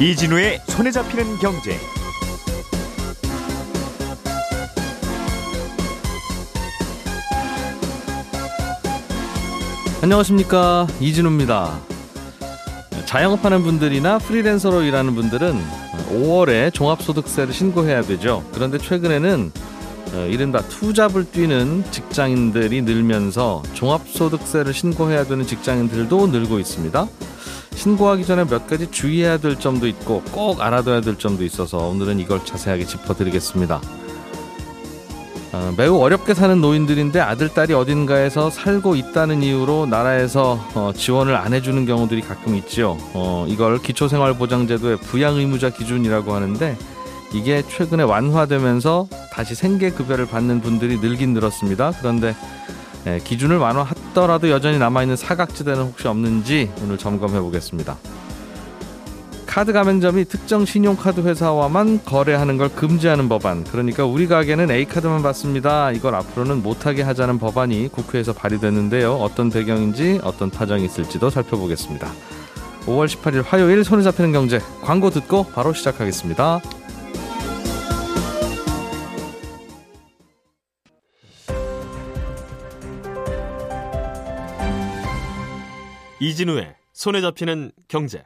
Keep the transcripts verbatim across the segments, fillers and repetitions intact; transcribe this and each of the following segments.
이진우의 손에 잡히는 경제. 안녕하십니까, 이진우입니다. 자영업하는 분들이나 프리랜서로 일하는 분들은 오월에 종합소득세를 신고해야 되죠. 그런데 최근에는 이른바 투잡을 뛰는 직장인들이 늘면서 종합소득세를 신고해야 되는 직장인들도 늘고 있습니다. 신고하기 전에 몇 가지 주의해야 될 점도 있고 꼭 알아둬야 될 점도 있어서 오늘은 이걸 자세하게 짚어드리겠습니다. 어, 매우 어렵게 사는 노인들인데 아들, 딸이 어딘가에서 살고 있다는 이유로 나라에서 어, 지원을 안 해주는 경우들이 가끔 있지요. 어, 이걸 기초생활보장제도의 부양의무자 기준이라고 하는데, 이게 최근에 완화되면서 다시 생계급여를 받는 분들이 늘긴 늘었습니다. 그런데 예, 기준을 완화하더라도 여전히 남아있는 사각지대는 혹시 없는지 오늘 점검해 보겠습니다. 카드 가맹점이 특정 신용카드 회사와만 거래하는 걸 금지하는 법안, 그러니까 우리 가게는 A카드만 받습니다, 이걸 앞으로는 못하게 하자는 법안이 국회에서 발의됐는데요. 어떤 배경인지 어떤 파장이 있을지도 살펴보겠습니다. 오월 십팔일 화요일 손에 잡히는 경제, 광고 듣고 바로 시작하겠습니다. 이진우의 손에 잡히는 경제.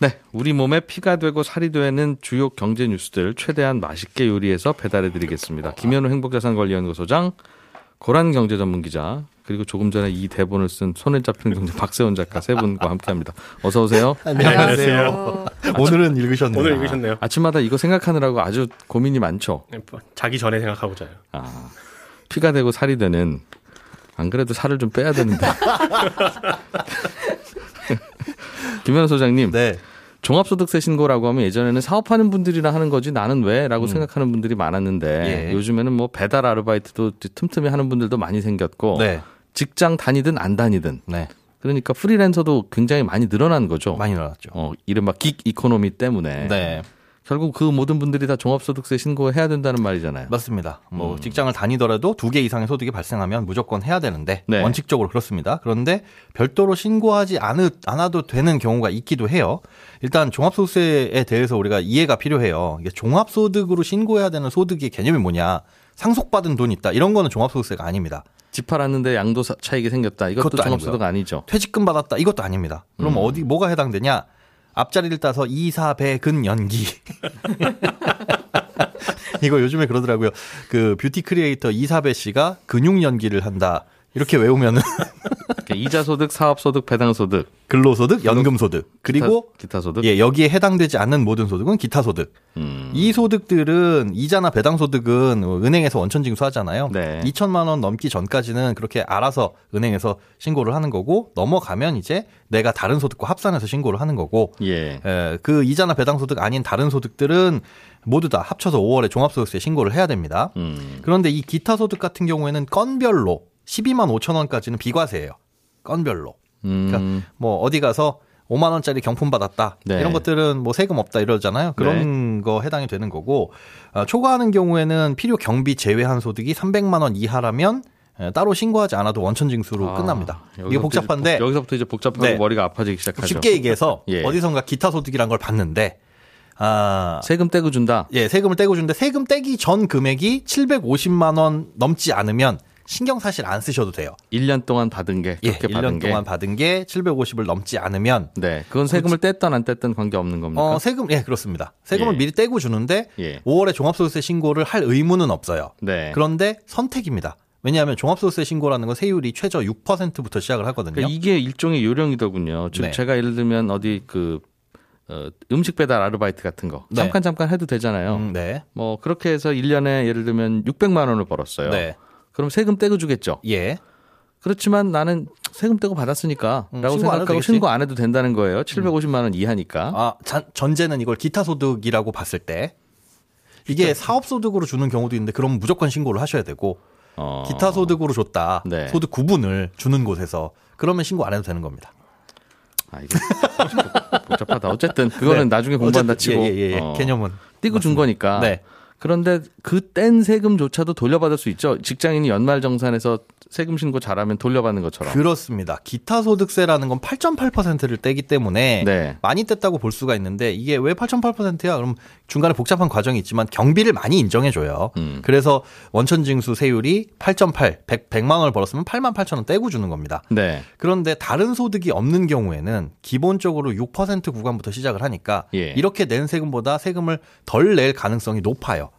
네, 우리 몸에 피가 되고 살이 되는 주요 경제 뉴스들 최대한 맛있게 요리해서 배달해드리겠습니다. 김현우 행복자산관리연구소장, 고란 경제전문기자, 그리고 조금 전에 이 대본을 쓴 손에 잡히는 경제 박세원 작가 세 분과 함께합니다. 어서 오세요. 안녕하세요. 오늘은 읽으셨네요. 오늘 읽으셨네요. 아, 아침마다 이거 생각하느라고 아주 고민이 많죠. 자기 전에 생각하고 자요. 아, 피가 되고 살이 되는. 안 그래도 살을 좀 빼야 되는데. 김현우 소장님, 네. 종합소득세 신고라고 하면 예전에는 사업하는 분들이나 하는 거지 나는 왜? 라고 음. 생각하는 분들이 많았는데, 예. 요즘에는 뭐 배달 아르바이트도 틈틈이 하는 분들도 많이 생겼고, 네. 직장 다니든 안 다니든, 네. 그러니까 프리랜서도 굉장히 많이 늘어난 거죠. 많이 늘어났죠. 어, 이른바 긱 이코노미 때문에. 네. 결국 그 모든 분들이 다 종합소득세 신고해야 된다는 말이잖아요. 맞습니다. 뭐 음. 직장을 다니더라도 두 개 이상의 소득이 발생하면 무조건 해야 되는데, 네. 원칙적으로 그렇습니다. 그런데 별도로 신고하지 않으, 않아도 되는 경우가 있기도 해요. 일단 종합소득세에 대해서 우리가 이해가 필요해요. 이게 종합소득으로 신고해야 되는 소득의 개념이 뭐냐. 상속받은 돈 있다, 이런 거는 종합소득세가 아닙니다. 집 팔았는데 양도 차익이 생겼다, 이것도 종합소득 아니죠. 퇴직금 받았다, 이것도 아닙니다. 그럼 음. 어디 뭐가 해당되냐. 앞자리를 따서 이사백은 연기. 이거 요즘에 그러더라고요. 그 뷰티 크리에이터 이사배 씨가 근육 연기를 한다, 이렇게 외우면은. 이자 소득, 사업 소득, 배당 소득, 근로 소득, 연금 소득, 그리고 기타, 기타 소득. 예, 여기에 해당되지 않는 모든 소득은 기타 소득. 음. 이 소득들은, 이자나 배당 소득은 은행에서 원천 징수하잖아요. 네. 이천만 원 넘기 전까지는 그렇게 알아서 은행에서 신고를 하는 거고, 넘어가면 이제 내가 다른 소득과 합산해서 신고를 하는 거고, 예. 에, 그 이자나 배당 소득 아닌 다른 소득들은 모두 다 합쳐서 오월에 종합소득세 신고를 해야 됩니다. 음. 그런데 이 기타 소득 같은 경우에는 건별로 십이만 오천 원까지는 비과세예요. 건별로. 음. 그러니까 뭐 어디 가서 오만 원짜리 경품 받았다, 네. 이런 것들은 뭐 세금 없다 이러잖아요. 그런, 네. 거 해당이 되는 거고, 어, 초과하는 경우에는 필요 경비 제외한 소득이 삼백만 원 이하라면 따로 신고하지 않아도 원천 징수로 아, 끝납니다. 이게 복잡한데 이제, 여기서부터 이제 복잡하고, 네. 머리가 아파지기 시작하죠. 쉽게 얘기해서 예. 어디선가 기타 소득이란 걸 봤는데, 아, 세금 떼고 준다. 예, 세금을 떼고 준데 세금 떼기 전 금액이 칠백오십만 원 넘지 않으면 신경 사실 안 쓰셔도 돼요. 일 년 동안 받은 게, 그렇게 예, 받은 일 년 게. 동안 받은 게 칠백오십을 넘지 않으면. 네. 그건 세금을 그치. 뗐든 안 뗐든 관계없는 겁니까? 어, 세금, 예, 그렇습니다. 세금을 예. 미리 떼고 주는데, 예. 오월에 종합소득세 신고를 할 의무는 없어요. 네. 그런데 선택입니다. 왜냐하면 종합소득세 신고라는 건 세율이 최저 육 퍼센트부터 시작을 하거든요. 그러니까 이게 일종의 요령이더군요. 즉, 네. 제가 예를 들면 어디 그, 어, 음식 배달 아르바이트 같은 거. 네. 잠깐, 잠깐 해도 되잖아요. 음, 네. 뭐, 그렇게 해서 일 년에 예를 들면 육백만 원을 벌었어요. 네. 그럼 세금 떼고 주겠죠. 예. 그렇지만 나는 세금 떼고 받았으니까 음, 라고 신고 생각하고 안 신고 안 해도 된다는 거예요. 칠백오십만 원 이하니까. 아, 자, 전제는 이걸 기타 소득이라고 봤을 때. 이게 사업 소득으로 주는 경우도 있는데 그럼 무조건 신고를 하셔야 되고, 어... 기타 소득으로 줬다. 네. 소득 구분을 주는 곳에서. 그러면 신고 안 해도 되는 겁니다. 아, 이거 복잡하다. 어쨌든 그거는 네. 나중에 공부한다 치고. 예, 예, 예. 어, 개념은. 띄고 맞습니다. 준 거니까. 네. 그런데 그 뗀 세금조차도 돌려받을 수 있죠. 직장인이 연말정산에서 세금 신고 잘하면 돌려받는 것처럼. 그렇습니다. 기타 소득세라는 건 팔 점 팔 퍼센트를 떼기 때문에 네. 많이 뗐다고 볼 수가 있는데 이게 왜 팔 점 팔 퍼센트야? 그럼 중간에 복잡한 과정이 있지만 경비를 많이 인정해줘요. 음. 그래서 원천징수 세율이 팔 점 팔, 백, 백만 원을 벌었으면 팔만 팔천 원 떼고 주는 겁니다. 네. 그런데 다른 소득이 없는 경우에는 기본적으로 육 퍼센트 구간부터 시작을 하니까 예. 이렇게 낸 세금보다 세금을 덜 낼 가능성이 높아요.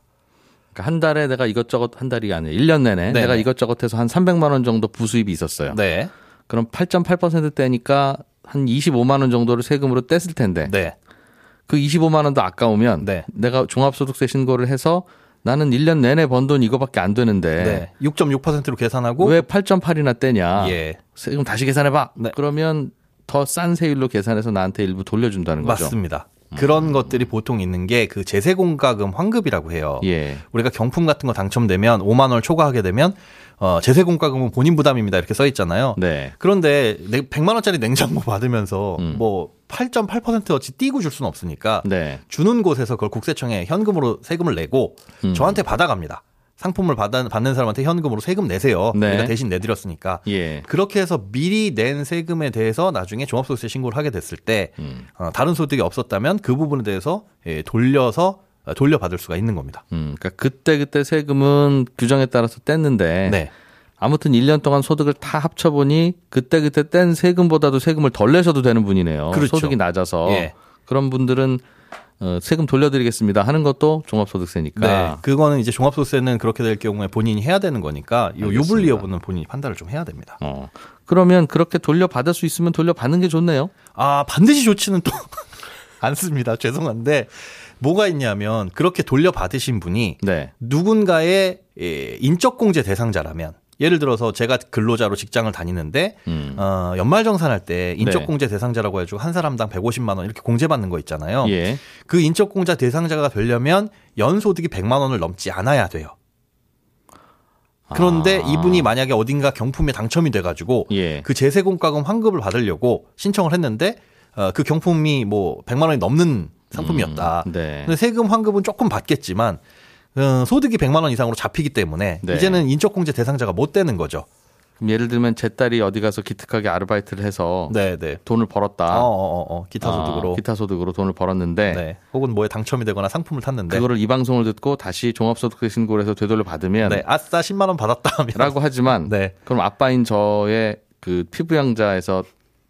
한 달에 내가 이것저것 한 달이 아니에요. 일 년 내내 네네. 내가 이것저것 해서 한 삼백만 원 정도 부수입이 있었어요. 네. 그럼 팔 점 팔 퍼센트 떼니까 한 이십오만 원 정도를 세금으로 뗐을 텐데 네. 그 이십오만 원도 아까우면 네. 내가 종합소득세 신고를 해서 나는 일 년 내내 번 돈 이거밖에 안 되는데 네. 육 점 육 퍼센트로 계산하고 왜 팔 점 팔이나 떼냐. 예. 세금 다시 계산해봐. 네. 그러면 더 싼 세율로 계산해서 나한테 일부 돌려준다는 거죠. 맞습니다. 그런 음. 것들이 보통 있는 게 그 재세공과금 환급이라고 해요. 예. 우리가 경품 같은 거 당첨되면 오만 원을 초과하게 되면 어, 재세공과금은 본인 부담입니다 이렇게 써 있잖아요. 네. 그런데 백만 원짜리 냉장고 받으면서 음. 뭐 팔 점 팔 퍼센트어치 띄고 줄 수는 없으니까 네. 주는 곳에서 그걸 국세청에 현금으로 세금을 내고 음. 저한테 받아갑니다. 상품을 받아, 받는 사람한테 현금으로 세금 내세요. 네. 우리가 대신 내드렸으니까. 예. 그렇게 해서 미리 낸 세금에 대해서 나중에 종합소득세 신고를 하게 됐을 때 음. 어, 다른 소득이 없었다면 그 부분에 대해서 예, 돌려서 돌려받을 수가 있는 겁니다. 음, 그러니까 그때 그때 세금은 규정에 따라서 뗐는데 네. 아무튼 일 년 동안 소득을 다 합쳐보니 그때 그때 뗀 세금보다도 세금을 덜 내셔도 되는 분이네요. 그렇죠. 소득이 낮아서 예. 그런 분들은. 어, 세금 돌려드리겠습니다 하는 것도 종합소득세니까. 네, 그거는 이제 종합소득세는 그렇게 될 경우에 본인이 해야 되는 거니까 이 유불리 여부는 본인이 판단을 좀 해야 됩니다. 어. 그러면 그렇게 돌려받을 수 있으면 돌려받는 게 좋네요. 아 반드시 좋지는 또 않습니다. 죄송한데 뭐가 있냐면 그렇게 돌려받으신 분이 네. 누군가의 인적공제 대상자라면 예를 들어서 제가 근로자로 직장을 다니는데 음. 어, 연말정산할 때 인적공제 네. 대상자라고 해가지고 한 사람당 백오십만 원 이렇게 공제받는 거 있잖아요. 예. 그 인적공제 대상자가 되려면 연소득이 백만 원을 넘지 않아야 돼요. 그런데 아. 이분이 만약에 어딘가 경품에 당첨이 돼가지고 예. 그 재세공과금 환급을 받으려고 신청을 했는데 어, 그 경품이 뭐 백만 원이 넘는 상품이었다. 음. 네. 근데 세금 환급은 조금 받겠지만 음, 소득이 백만 원 이상으로 잡히기 때문에 네. 이제는 인적공제 대상자가 못 되는 거죠. 그럼 예를 들면 제 딸이 어디 가서 기특하게 아르바이트를 해서 네, 네. 돈을 벌었다. 어, 어, 어. 기타 소득으로. 어, 기타 소득으로 돈을 벌었는데 네. 혹은 뭐에 당첨이 되거나 상품을 탔는데 그거를 이 방송을 듣고 다시 종합소득세 신고를 해서 되돌려 받으면 네. 아싸 십만 원 받았다 라고 하지만 네. 그럼 아빠인 저의 그 피부양자에서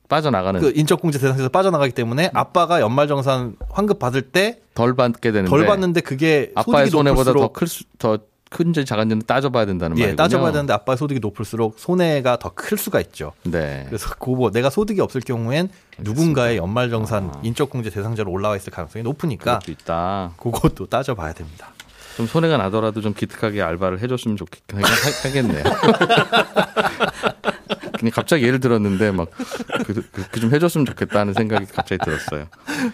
빠져나가는 그 인적공제 대상에서 빠져나가기 때문에 아빠가 연말정산 환급 받을 때 덜 받게 되는데 덜 받는데 그게 아빠의 손해보다 더 클 더 큰지 작은지는 따져봐야 된다는 예, 말이군요. 따져봐야 되는데 아빠의 소득이 높을수록 손해가 더 클 수가 있죠. 네. 그래서 그거 내가 소득이 없을 경우엔 알겠습니다. 누군가의 연말정산 아. 인적공제 대상자로 올라와 있을 가능성이 높으니까 그것도 있다. 그것도 따져봐야 됩니다. 좀 손해가 나더라도 좀 기특하게 알바를 해줬으면 좋겠긴 하겠네요. 갑자기 예를 들었는데 막 그 그 좀 해줬으면 좋겠다는 생각이 갑자기 들었어요.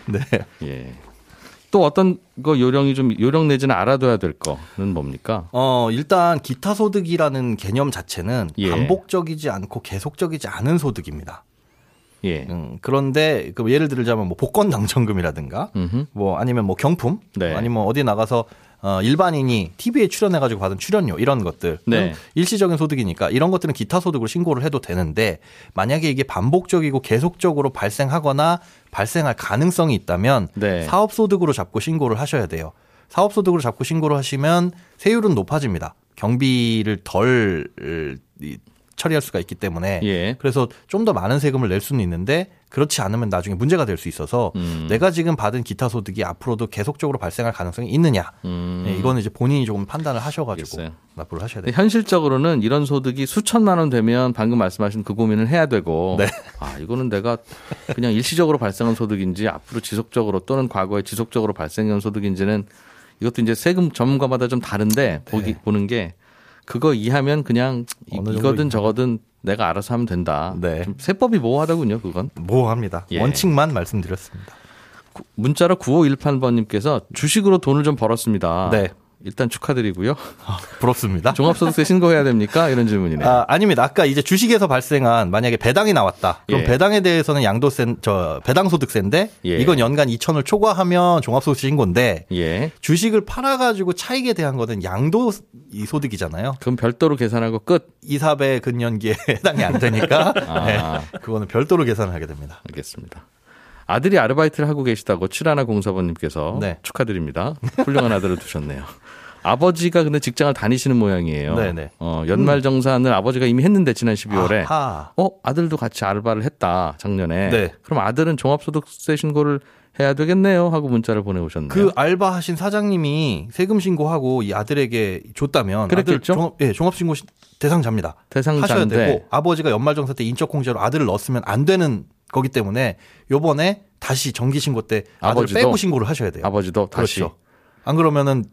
네. 예. 또 어떤 거 요령이 좀 요령 내지는 알아둬야 될 거는 뭡니까? 어 일단 기타 소득이라는 개념 자체는 예. 반복적이지 않고 계속적이지 않은 소득입니다. 예. 음, 그런데 그 예를 들자면 뭐 복권 당첨금이라든가, 음흠. 뭐 아니면 뭐 경품, 네. 아니면 어디 나가서 어, 일반인이 티비에 출연해가지고 받은 출연료 이런 것들 네. 일시적인 소득이니까 이런 것들은 기타 소득으로 신고를 해도 되는데 만약에 이게 반복적이고 계속적으로 발생하거나 발생할 가능성이 있다면 네. 사업 소득으로 잡고 신고를 하셔야 돼요. 사업 소득으로 잡고 신고를 하시면 세율은 높아집니다. 경비를 덜 처리할 수가 있기 때문에 예. 그래서 좀 더 많은 세금을 낼 수는 있는데 그렇지 않으면 나중에 문제가 될 수 있어서 음. 내가 지금 받은 기타 소득이 앞으로도 계속적으로 발생할 가능성이 있느냐 음. 네, 이거는 이제 본인이 조금 판단을 하셔가지고 알겠어요. 납부를 하셔야 돼요. 현실적으로는 이런 소득이 수천만 원 되면 방금 말씀하신 그 고민을 해야 되고 네. 아 이거는 내가 그냥 일시적으로 발생한 소득인지 앞으로 지속적으로 또는 과거에 지속적으로 발생한 소득인지는 이것도 이제 세금 전문가마다 좀 다른데 네. 보기, 보는 게 그거 이하면 그냥 이거든 저거든 내가 알아서 하면 된다. 네. 좀 세법이 모호하다군요, 그건. 모호합니다. 예. 원칙만 말씀드렸습니다. 문자로 구오일팔 번님께서 주식으로 돈을 좀 벌었습니다. 네. 일단 축하드리고요. 아, 부럽습니다. 종합소득세 신고해야 됩니까? 이런 질문이네요. 아, 아닙니다. 아까 이제 주식에서 발생한 만약에 배당이 나왔다. 그럼 예. 배당에 대해서는 양도세, 저 배당소득세인데 예. 이건 연간 이천을 초과하면 종합소득세 신고인데 예. 주식을 팔아가지고 차익에 대한 거는 양도 이 소득이잖아요. 그럼 별도로 계산하고 끝. 이사배 근년기에 해당이 안 되니까 아. 네, 그거는 별도로 계산을 하게 됩니다. 알겠습니다. 아들이 아르바이트를 하고 계시다고 칠하나공사번님께서 네. 축하드립니다. 훌륭한 아들을 두셨네요. 아버지가 근데 직장을 다니시는 모양이에요. 네네. 어, 연말정산을 음. 아버지가 이미 했는데 지난 십이월에 아하. 어 아들도 같이 알바를 했다 작년에. 네. 그럼 아들은 종합소득세 신고를 해야 되겠네요 하고 문자를 보내오셨네요. 그 알바하신 사장님이 세금 신고하고 이 아들에게 줬다면 그랬겠죠? 아들 종합, 예, 종합신고 대상자입니다. 대상자인데 하셔야 되고 아버지가 연말정산 때 인적공제로 아들을 넣었으면 안 되는 거기 때문에 요번에 다시 정기신고 때 아들 빼고 신고를 하셔야 돼요. 아버지도 다시. 그렇죠. 안 그러면은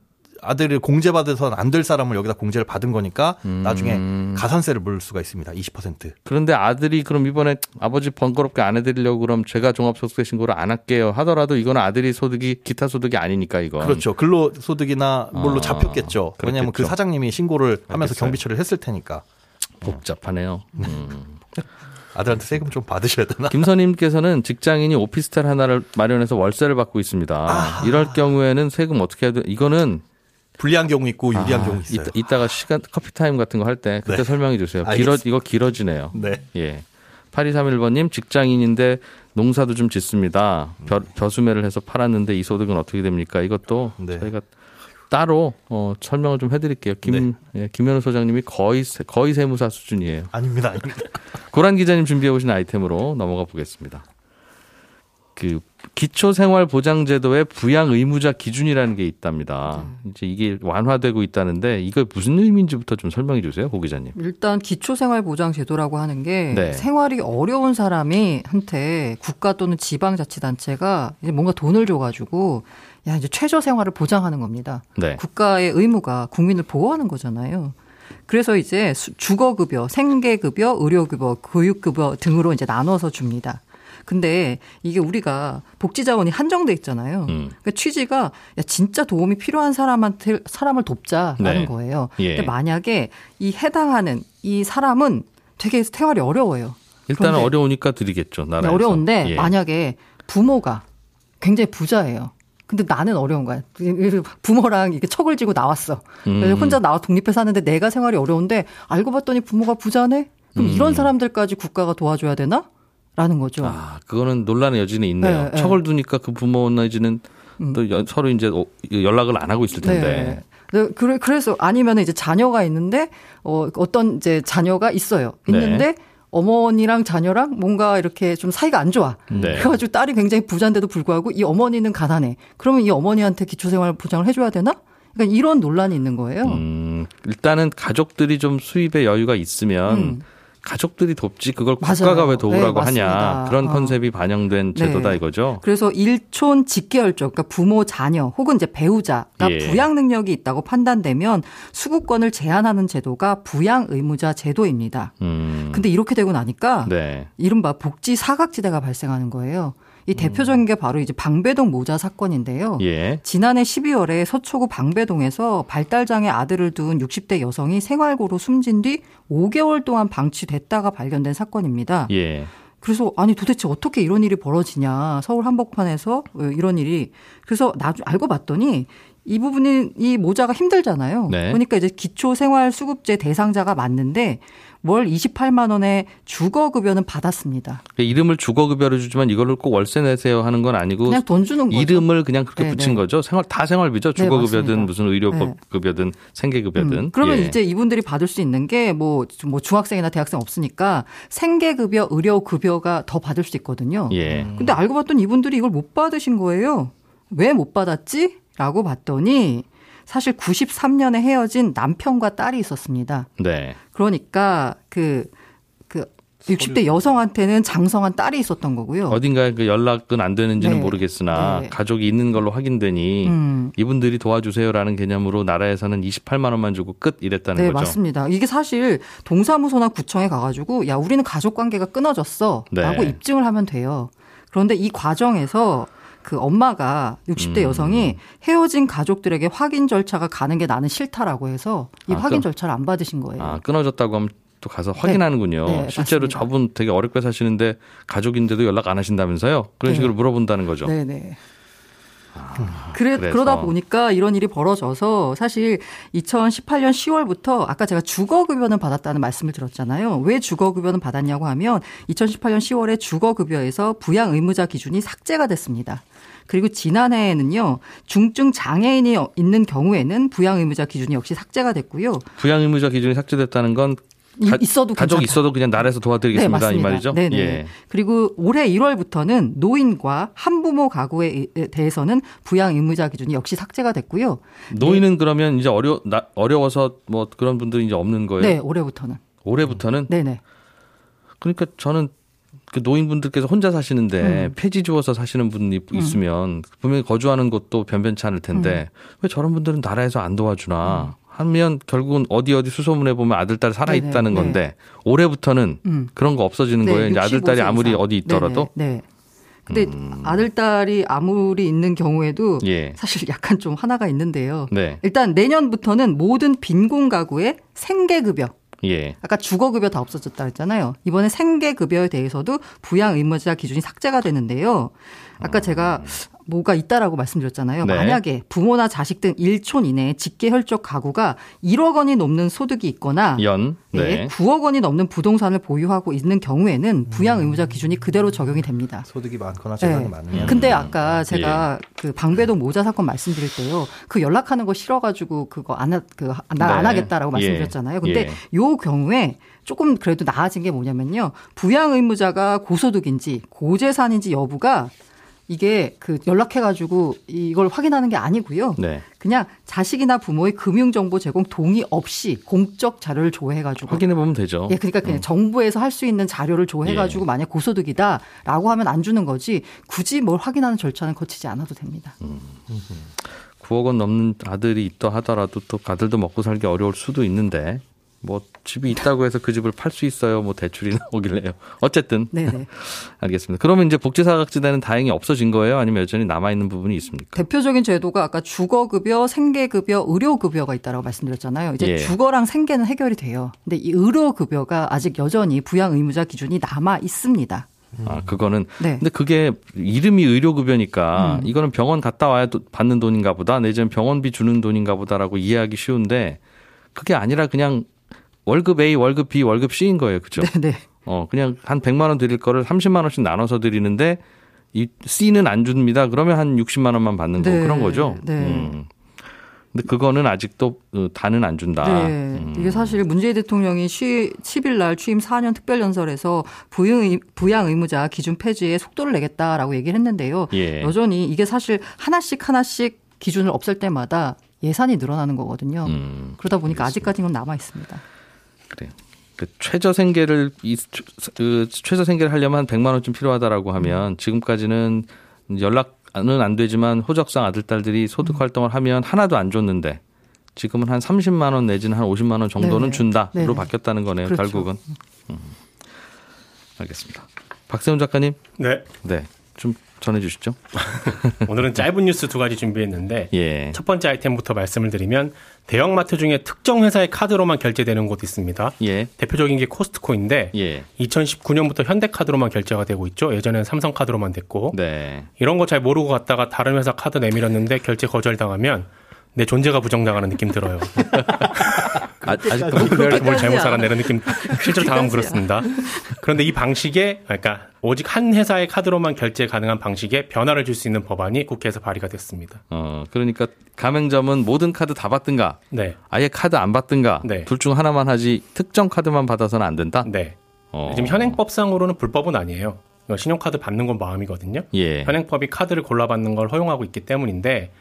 아들을 공제받아서는 안 될 사람을 여기다 공제를 받은 거니까 음. 나중에 가산세를 물을 수가 있습니다. 이십 퍼센트. 그런데 아들이 그럼 이번에 아버지 번거롭게 안 해드리려고 그럼 제가 종합소득세 신고를 안 할게요 하더라도 이건 아들이 소득이 기타 소득이 아니니까 이건. 그렇죠. 근로소득이나 뭘로 아, 잡혔겠죠. 그렇겠죠. 왜냐하면 그 사장님이 신고를 하면서 알겠어요. 경비처리를 했을 테니까. 복잡하네요. 음. 아들한테 세금 좀 받으셔야 되나? 김선임께서는 직장인이 오피스텔 하나를 마련해서 월세를 받고 있습니다. 아하. 이럴 경우에는 세금 어떻게 해야 돼? 이거는 불리한 경우 있고 유리한 아, 경우 있어요. 이따, 이따가 시간 커피 타임 같은 거 할 때 그때 네. 설명해 주세요. 길어 이거 길어지네요. 네. 예. 팔이삼일번님 직장인인데 농사도 좀 짓습니다. 벼, 벼수매를 해서 팔았는데 이 소득은 어떻게 됩니까? 이것도 네. 저희가 따로 어, 설명을 좀 해드릴게요. 김 네. 예, 김현우 소장님이 거의 거의 세무사 수준이에요. 아닙니다, 아닙니다. 고란 기자님 준비해 오신 아이템으로 넘어가 보겠습니다. 그 기초생활보장제도의 부양의무자 기준이라는 게 있답니다. 이제 이게 완화되고 있다는데 이게 무슨 의미인지부터 좀 설명해 주세요, 고 기자님. 일단 기초생활보장제도라고 하는 게 네. 생활이 어려운 사람이 한테 국가 또는 지방자치단체가 이제 뭔가 돈을 줘가지고 야 이제 최저생활을 보장하는 겁니다. 네. 국가의 의무가 국민을 보호하는 거잖아요. 그래서 이제 주거급여, 생계급여, 의료급여, 교육급여 등으로 이제 나눠서 줍니다. 근데 이게 우리가 복지자원이 한정돼 있잖아요. 음. 그러니까 취지가 야, 진짜 도움이 필요한 사람한테 사람을 돕자라는 네. 거예요. 예. 근데 만약에 이 해당하는 이 사람은 되게 생활이 어려워요. 일단은 어려우니까 드리겠죠. 나라에서. 어려운데 예. 만약에 부모가 굉장히 부자예요. 근데 나는 어려운 거야. 부모랑 이렇게 척을 지고 나왔어. 음. 혼자 나와 독립해서 사는데 내가 생활이 어려운데 알고 봤더니 부모가 부자네? 그럼 음. 이런 사람들까지 국가가 도와줘야 되나? 라는 거죠. 아, 그거는 논란의 여지는 있네요. 네, 척을 네. 두니까 그 부모 나이지는 음. 또 서로 이제 연락을 안 하고 있을 텐데. 네. 그래서 아니면 이제 자녀가 있는데 어, 어떤 이제 자녀가 있어요. 있는데 네. 어머니랑 자녀랑 뭔가 이렇게 좀 사이가 안 좋아. 네. 그래가지고 딸이 굉장히 부자인데도 불구하고 이 어머니는 가난해. 그러면 이 어머니한테 기초생활 보장을 해줘야 되나? 그러니까 이런 논란이 있는 거예요. 음, 일단은 가족들이 좀 수입의 여유가 있으면. 음. 가족들이 돕지 그걸 국가가 맞아요. 왜 도우라고 네, 하냐 그런 컨셉이 어. 반영된 제도다 네. 이거죠. 그래서 일촌 직계열족 그러니까 부모 자녀 혹은 이제 배우자가 예. 부양 능력이 있다고 판단되면 수급권을 제한하는 제도가 부양 의무자 제도입니다. 그런데 음. 이렇게 되고 나니까 네. 이른바 복지 사각지대가 발생하는 거예요. 이 대표적인 게 바로 이제 방배동 모자 사건인데요. 예. 지난해 십이월에 서초구 방배동에서 발달장애 아들을 둔 육십 대 여성이 생활고로 숨진 뒤 오 개월 동안 방치됐다가 발견된 사건입니다. 예. 그래서 아니 도대체 어떻게 이런 일이 벌어지냐. 서울 한복판에서 이런 일이. 그래서 나중 알고 봤더니 이 부분이 이 모자가 힘들잖아요. 네. 그러니까 이제 기초생활수급제 대상자가 맞는데 월 이십팔만 원의 주거급여는 받았습니다. 그러니까 이름을 주거급여를 주지만 이걸로 꼭 월세 내세요 하는 건 아니고 그냥 돈 주는 거죠. 이름을 그냥 그렇게 네, 붙인 네. 거죠. 생활 다 생활비죠. 주거급여든 네, 무슨 의료급여든 네. 생계급여든. 음, 그러면 예. 이제 이분들이 받을 수 있는 게 뭐 뭐 중학생이나 대학생 없으니까 생계급여, 의료급여가 더 받을 수 있거든요. 예. 근데 알고 봤더니 이분들이 이걸 못 받으신 거예요. 왜 못 받았지? 라고 봤더니 사실 구십삼 년에 헤어진 남편과 딸이 있었습니다. 네. 그러니까 그, 그 육십 대 여성한테는 장성한 딸이 있었던 거고요. 어딘가에 그 연락은 안 되는지는 네. 모르겠으나 네. 가족이 있는 걸로 확인되니 음. 이분들이 도와주세요라는 개념으로 나라에서는 이십팔만 원만 주고 끝 이랬다는 네, 거죠. 네. 맞습니다. 이게 사실 동사무소나 구청에 가가지고 야 우리는 가족관계가 끊어졌어 네. 라고 입증을 하면 돼요. 그런데 이 과정에서 그 엄마가 육십 대 음. 여성이 헤어진 가족들에게 확인 절차가 가는 게 나는 싫다라고 해서 이 아, 확인 끊... 절차를 안 받으신 거예요. 아, 끊어졌다고 하면 또 가서 확인하는군요. 네. 네, 실제로 맞습니다. 저분 되게 어렵게 사시는데 가족인데도 연락 안 하신다면서요? 그런 네. 식으로 물어본다는 거죠. 네네. 네. 아, 그래, 그러다 보니까 이런 일이 벌어져서 사실 이천십팔 년 시월부터 아까 제가 주거급여는 받았다는 말씀을 드렸잖아요. 왜 주거급여는 받았냐고 하면 이천십팔 년 시월에 주거급여에서 부양의무자 기준이 삭제가 됐습니다. 그리고 지난해에는요. 중증 장애인이 있는 경우에는 부양의무자 기준이 역시 삭제가 됐고요. 부양의무자 기준이 삭제됐다는 건 가, 있어도 가족 괜찮다. 있어도 그냥 나라에서 도와드리겠습니다. 네, 이 말이죠. 네네. 예. 그리고 올해 일월부터는 노인과 한부모 가구에 대해서는 부양 의무자 기준이 역시 삭제가 됐고요. 노인은 네. 그러면 이제 어려 나, 어려워서 뭐 그런 분들이 이제 없는 거예요. 네, 올해부터는. 올해부터는. 네네. 그러니까 저는 그 노인분들께서 혼자 사시는데 음. 폐지 주워서 사시는 분이 음. 있으면 분명히 거주하는 곳도 변변치 않을 텐데 음. 왜 저런 분들은 나라에서 안 도와주나? 음. 하면 결국은 어디 어디 수소문에 보면 아들 딸 살아 있다는 건데 네. 올해부터는 음. 그런 거 없어지는 네, 거예요. 이제 아들 딸이 아무리 이상. 어디 있더라도. 네. 네. 근데 음. 아들 딸이 아무리 있는 경우에도 예. 사실 약간 좀 하나가 있는데요. 네. 일단 내년부터는 모든 빈곤 가구의 생계급여. 예. 아까 주거급여 다 없어졌다 했잖아요. 이번에 생계급여에 대해서도 부양 의무자 기준이 삭제가 되는데요. 아까 음. 제가 뭐가 있다라고 말씀드렸잖아요. 네. 만약에 부모나 자식 등 일 촌 이내에 직계혈족 가구가 일억 원이 넘는 소득이 있거나 연 네. 구억 원이 넘는 부동산을 보유하고 있는 경우에는 부양 의무자 기준이 그대로 적용이 됩니다. 소득이 많거나 재산이 네. 많으면. 근데 아까 제가 예. 그 방배동 모자 사건 말씀드릴 때요. 그 연락하는 거 싫어가지고 그거 안, 그, 나 안 네. 하겠다라고 말씀드렸잖아요. 근데 예. 요 경우에 조금 그래도 나아진 게 뭐냐면요. 부양 의무자가 고소득인지 고재산인지 여부가 이게 그 연락해가지고 이걸 확인하는 게 아니고요. 네. 그냥 자식이나 부모의 금융정보 제공 동의 없이 공적 자료를 조회해가지고. 확인해보면 되죠. 예, 그러니까 그냥 음. 정부에서 할 수 있는 자료를 조회해가지고 예. 만약 고소득이다라고 하면 안 주는 거지 굳이 뭘 확인하는 절차는 거치지 않아도 됩니다. 음. 구억 원 넘는 아들이 있다 하더라도 또 아들도 먹고 살기 어려울 수도 있는데. 뭐 집이 있다고 해서 그 집을 팔 수 있어요. 뭐 대출이 나오길래요. 어쨌든 네네. 알겠습니다. 그러면 이제 복지사각지대는 다행히 없어진 거예요? 아니면 여전히 남아있는 부분이 있습니까? 대표적인 제도가 아까 주거급여, 생계급여, 의료급여가 있다고 말씀드렸잖아요. 이제 예. 주거랑 생계는 해결이 돼요. 근데 이 의료급여가 아직 여전히 부양의무자 기준이 남아 있습니다. 아, 그거는. 네. 근데 그게 이름이 의료급여니까 음. 이거는 병원 갔다 와야 받는 돈인가 보다. 내지는 병원비 주는 돈인가 보다라고 이해하기 쉬운데 그게 아니라 그냥 월급 A, 월급 B, 월급 C인 거예요. 그죠? 네네. 어, 그냥 한 백만 원 드릴 거를 삼십만 원씩 나눠서 드리는데, 이 C는 안 줍니다. 그러면 한 육십만 원만 받는 거 네. 그런 거죠? 네. 음. 근데 그거는 아직도 다는 안 준다. 네. 음. 이게 사실 문재인 대통령이 십일 날 취임 사 년 특별연설에서 부양 의무자 기준 폐지에 속도를 내겠다라고 얘기를 했는데요. 예. 여전히 이게 사실 하나씩 하나씩 기준을 없앨 때마다 예산이 늘어나는 거거든요. 음. 그러다 보니까 아직까지는 남아 있습니다. 그래요. 그 최저 생계를 그 최저 생계를 하려면 한 백만 원쯤 필요하다라고 하면 지금까지는 연락은 안 되지만 호적상 아들 딸들이 소득 활동을 하면 하나도 안 줬는데 지금은 한 삼십만 원 내지는 한 오십만 원 정도는 네네. 준다로 네네. 바뀌었다는 거네요. 그렇죠. 결국은. 음. 알겠습니다. 박세훈 작가님. 네. 네. 좀 전해 주시죠. 오늘은 짧은 뉴스 두 가지 준비했는데 예. 첫 번째 아이템부터 말씀을 드리면 대형마트 중에 특정 회사의 카드로만 결제되는 곳이 있습니다. 예. 대표적인 게 코스트코인데 예. 이천십구 년부터 현대카드로만 결제가 되고 있죠. 예전에는 삼성카드로만 됐고 네. 이런 거 잘 모르고 갔다가 다른 회사 카드 내밀었는데 결제 거절당하면 내 존재가 부정당하는 느낌 들어요. 아, 아직도 그걸 뭘 잘못 살았네라는 느낌 실제로 당하면 그렇습니다. 그런데 이 방식에 그러니까 오직 한 회사의 카드로만 결제 가능한 방식에 변화를 줄 수 있는 법안이 국회에서 발의가 됐습니다. 어, 그러니까 가맹점은 모든 카드 다 받든가 네. 아예 카드 안 받든가 네. 둘 중 하나만 하지 특정 카드만 받아서는 안 된다? 네. 어. 지금 현행법상으로는 불법은 아니에요. 신용카드 받는 건 마음이거든요. 예. 현행법이 카드를 골라받는 걸 허용하고 있기 때문인데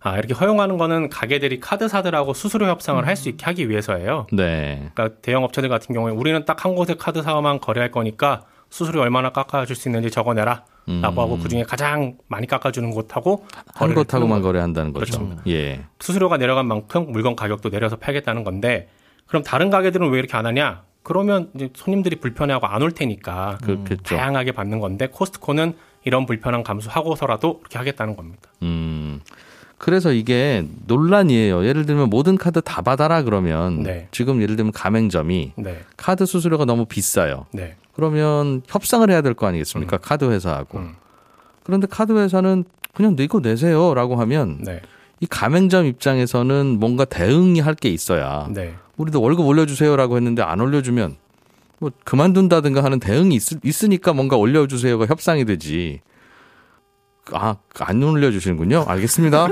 아, 이렇게 허용하는 거는 가게들이 카드사들하고 수수료 협상을 할 수 있게 하기 위해서예요. 네. 그러니까 대형 업체들 같은 경우에 우리는 딱 한 곳에 카드사만 거래할 거니까 수수료 얼마나 깎아줄 수 있는지 적어내라. 음. 라고 하고 그중에 가장 많이 깎아주는 곳하고 한 곳하고만 거래한다는 거죠. 그렇죠. 예. 수수료가 내려간 만큼 물건 가격도 내려서 팔겠다는 건데 그럼 다른 가게들은 왜 이렇게 안 하냐? 그러면 이제 손님들이 불편해하고 안 올 테니까 그렇겠죠. 다양하게 받는 건데 코스트코는 이런 불편함 감수하고서라도 그렇게 하겠다는 겁니다. 음, 그래서 이게 논란이에요. 예를 들면 모든 카드 다 받아라 그러면 네. 지금 예를 들면 가맹점이 네. 카드 수수료가 너무 비싸요. 네. 그러면 협상을 해야 될 거 아니겠습니까? 음. 카드 회사하고. 음. 그런데 카드 회사는 그냥 이거 내세요 라고 하면 네. 이 가맹점 입장에서는 뭔가 대응이 할 게 있어야 네. 우리도 월급 올려주세요라고 했는데 안 올려주면 뭐 그만둔다든가 하는 대응이 있, 있으니까 뭔가 올려주세요가 협상이 되지. 아, 안 올려주시는군요. 알겠습니다.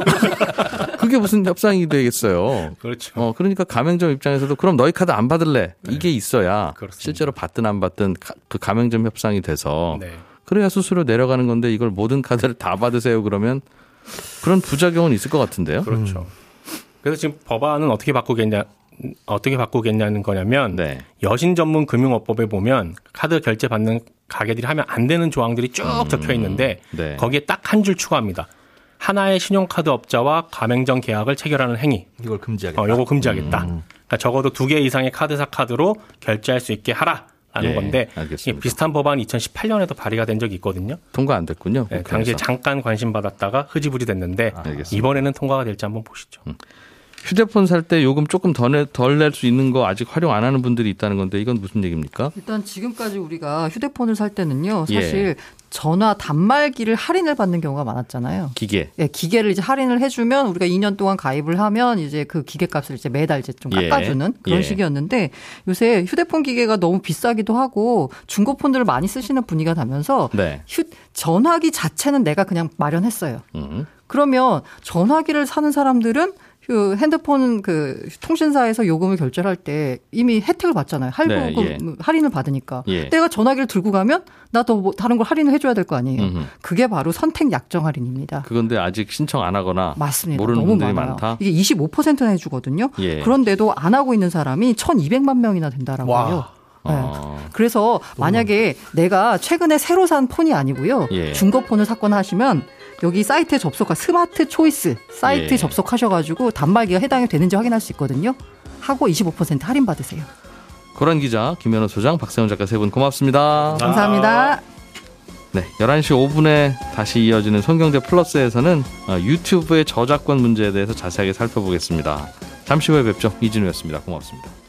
그게 무슨 협상이 되겠어요. 그렇죠. 어, 그러니까 가맹점 입장에서도 그럼 너희 카드 안 받을래. 네. 이게 있어야 그렇습니다. 실제로 받든 안 받든 가, 그 가맹점 협상이 돼서 네. 그래야 수수료 내려가는 건데 이걸 모든 카드를 다 받으세요 그러면 그런 부작용은 있을 것 같은데요. 그렇죠. 음. 그래서 지금 법안은 어떻게 바꾸겠냐, 어떻게 바꾸겠냐는 거냐면 네. 여신 전문 금융업법에 보면 카드 결제 받는 가게들이 하면 안 되는 조항들이 쭉 음. 적혀 있는데 네. 거기에 딱 한 줄 추가합니다. 하나의 신용카드 업자와 가맹점 계약을 체결하는 행위. 이걸 금지하겠다. 어, 이거 금지하겠다. 음. 그러니까 적어도 두 개 이상의 카드사 카드로 결제할 수 있게 하라. 하는 예, 건데 알겠습니다. 비슷한 법안이 이천십팔 년에도 발의가 된 적이 있거든요. 통과 안 됐군요. 네, 당시에 잠깐 관심 받았다가 흐지부지 됐는데 아, 이번에는 통과가 될지 한번 보시죠. 음. 휴대폰 살 때 요금 조금 덜 낼 수 있는 거 아직 활용 안 하는 분들이 있다는 건데 이건 무슨 얘기입니까? 일단 지금까지 우리가 휴대폰을 살 때는요. 사실 예. 전화 단말기를 할인을 받는 경우가 많았잖아요. 기계. 예, 기계를 이제 할인을 해주면 우리가 이 년 동안 가입을 하면 이제 그 기계값을 이제 매달 이제 좀 깎아주는 예. 그런 예. 식이었는데 요새 휴대폰 기계가 너무 비싸기도 하고 중고폰들을 많이 쓰시는 분위기가 나면서 네. 휴, 전화기 자체는 내가 그냥 마련했어요. 음. 그러면 전화기를 사는 사람들은 그 핸드폰 그 통신사에서 요금을 결제할 때 이미 혜택을 받잖아요. 할부금 네, 예. 할인을 받으니까. 예. 내가 전화기를 들고 가면 나도 뭐 다른 걸 할인을 해줘야 될 거 아니에요. 음흠. 그게 바로 선택 약정 할인입니다. 그런데 아직 신청 안 하거나 맞습니다. 모르는 너무 분들이 많아요. 많다. 이게 이십오 퍼센트나 해주거든요. 예. 그런데도 안 하고 있는 사람이 천이백만 명이나 된다라고 해요. 네. 아, 그래서 만약에 많다. 내가 최근에 새로 산 폰이 아니고요. 예. 중고폰을 샀거나 하시면 여기 사이트에 접속하 스마트초이스 사이트 예. 접속하셔가지고 단말기가 해당이 되는지 확인할 수 있거든요. 하고 이십오 퍼센트 할인 받으세요. 고란 기자, 김현우 소장, 박세훈 작가 세 분 고맙습니다. 감사합니다. 네, 열한 시 오 분에 다시 이어지는 손경제 플러스에서는 유튜브의 저작권 문제에 대해서 자세하게 살펴보겠습니다. 잠시 후에 뵙죠. 이진우였습니다. 고맙습니다.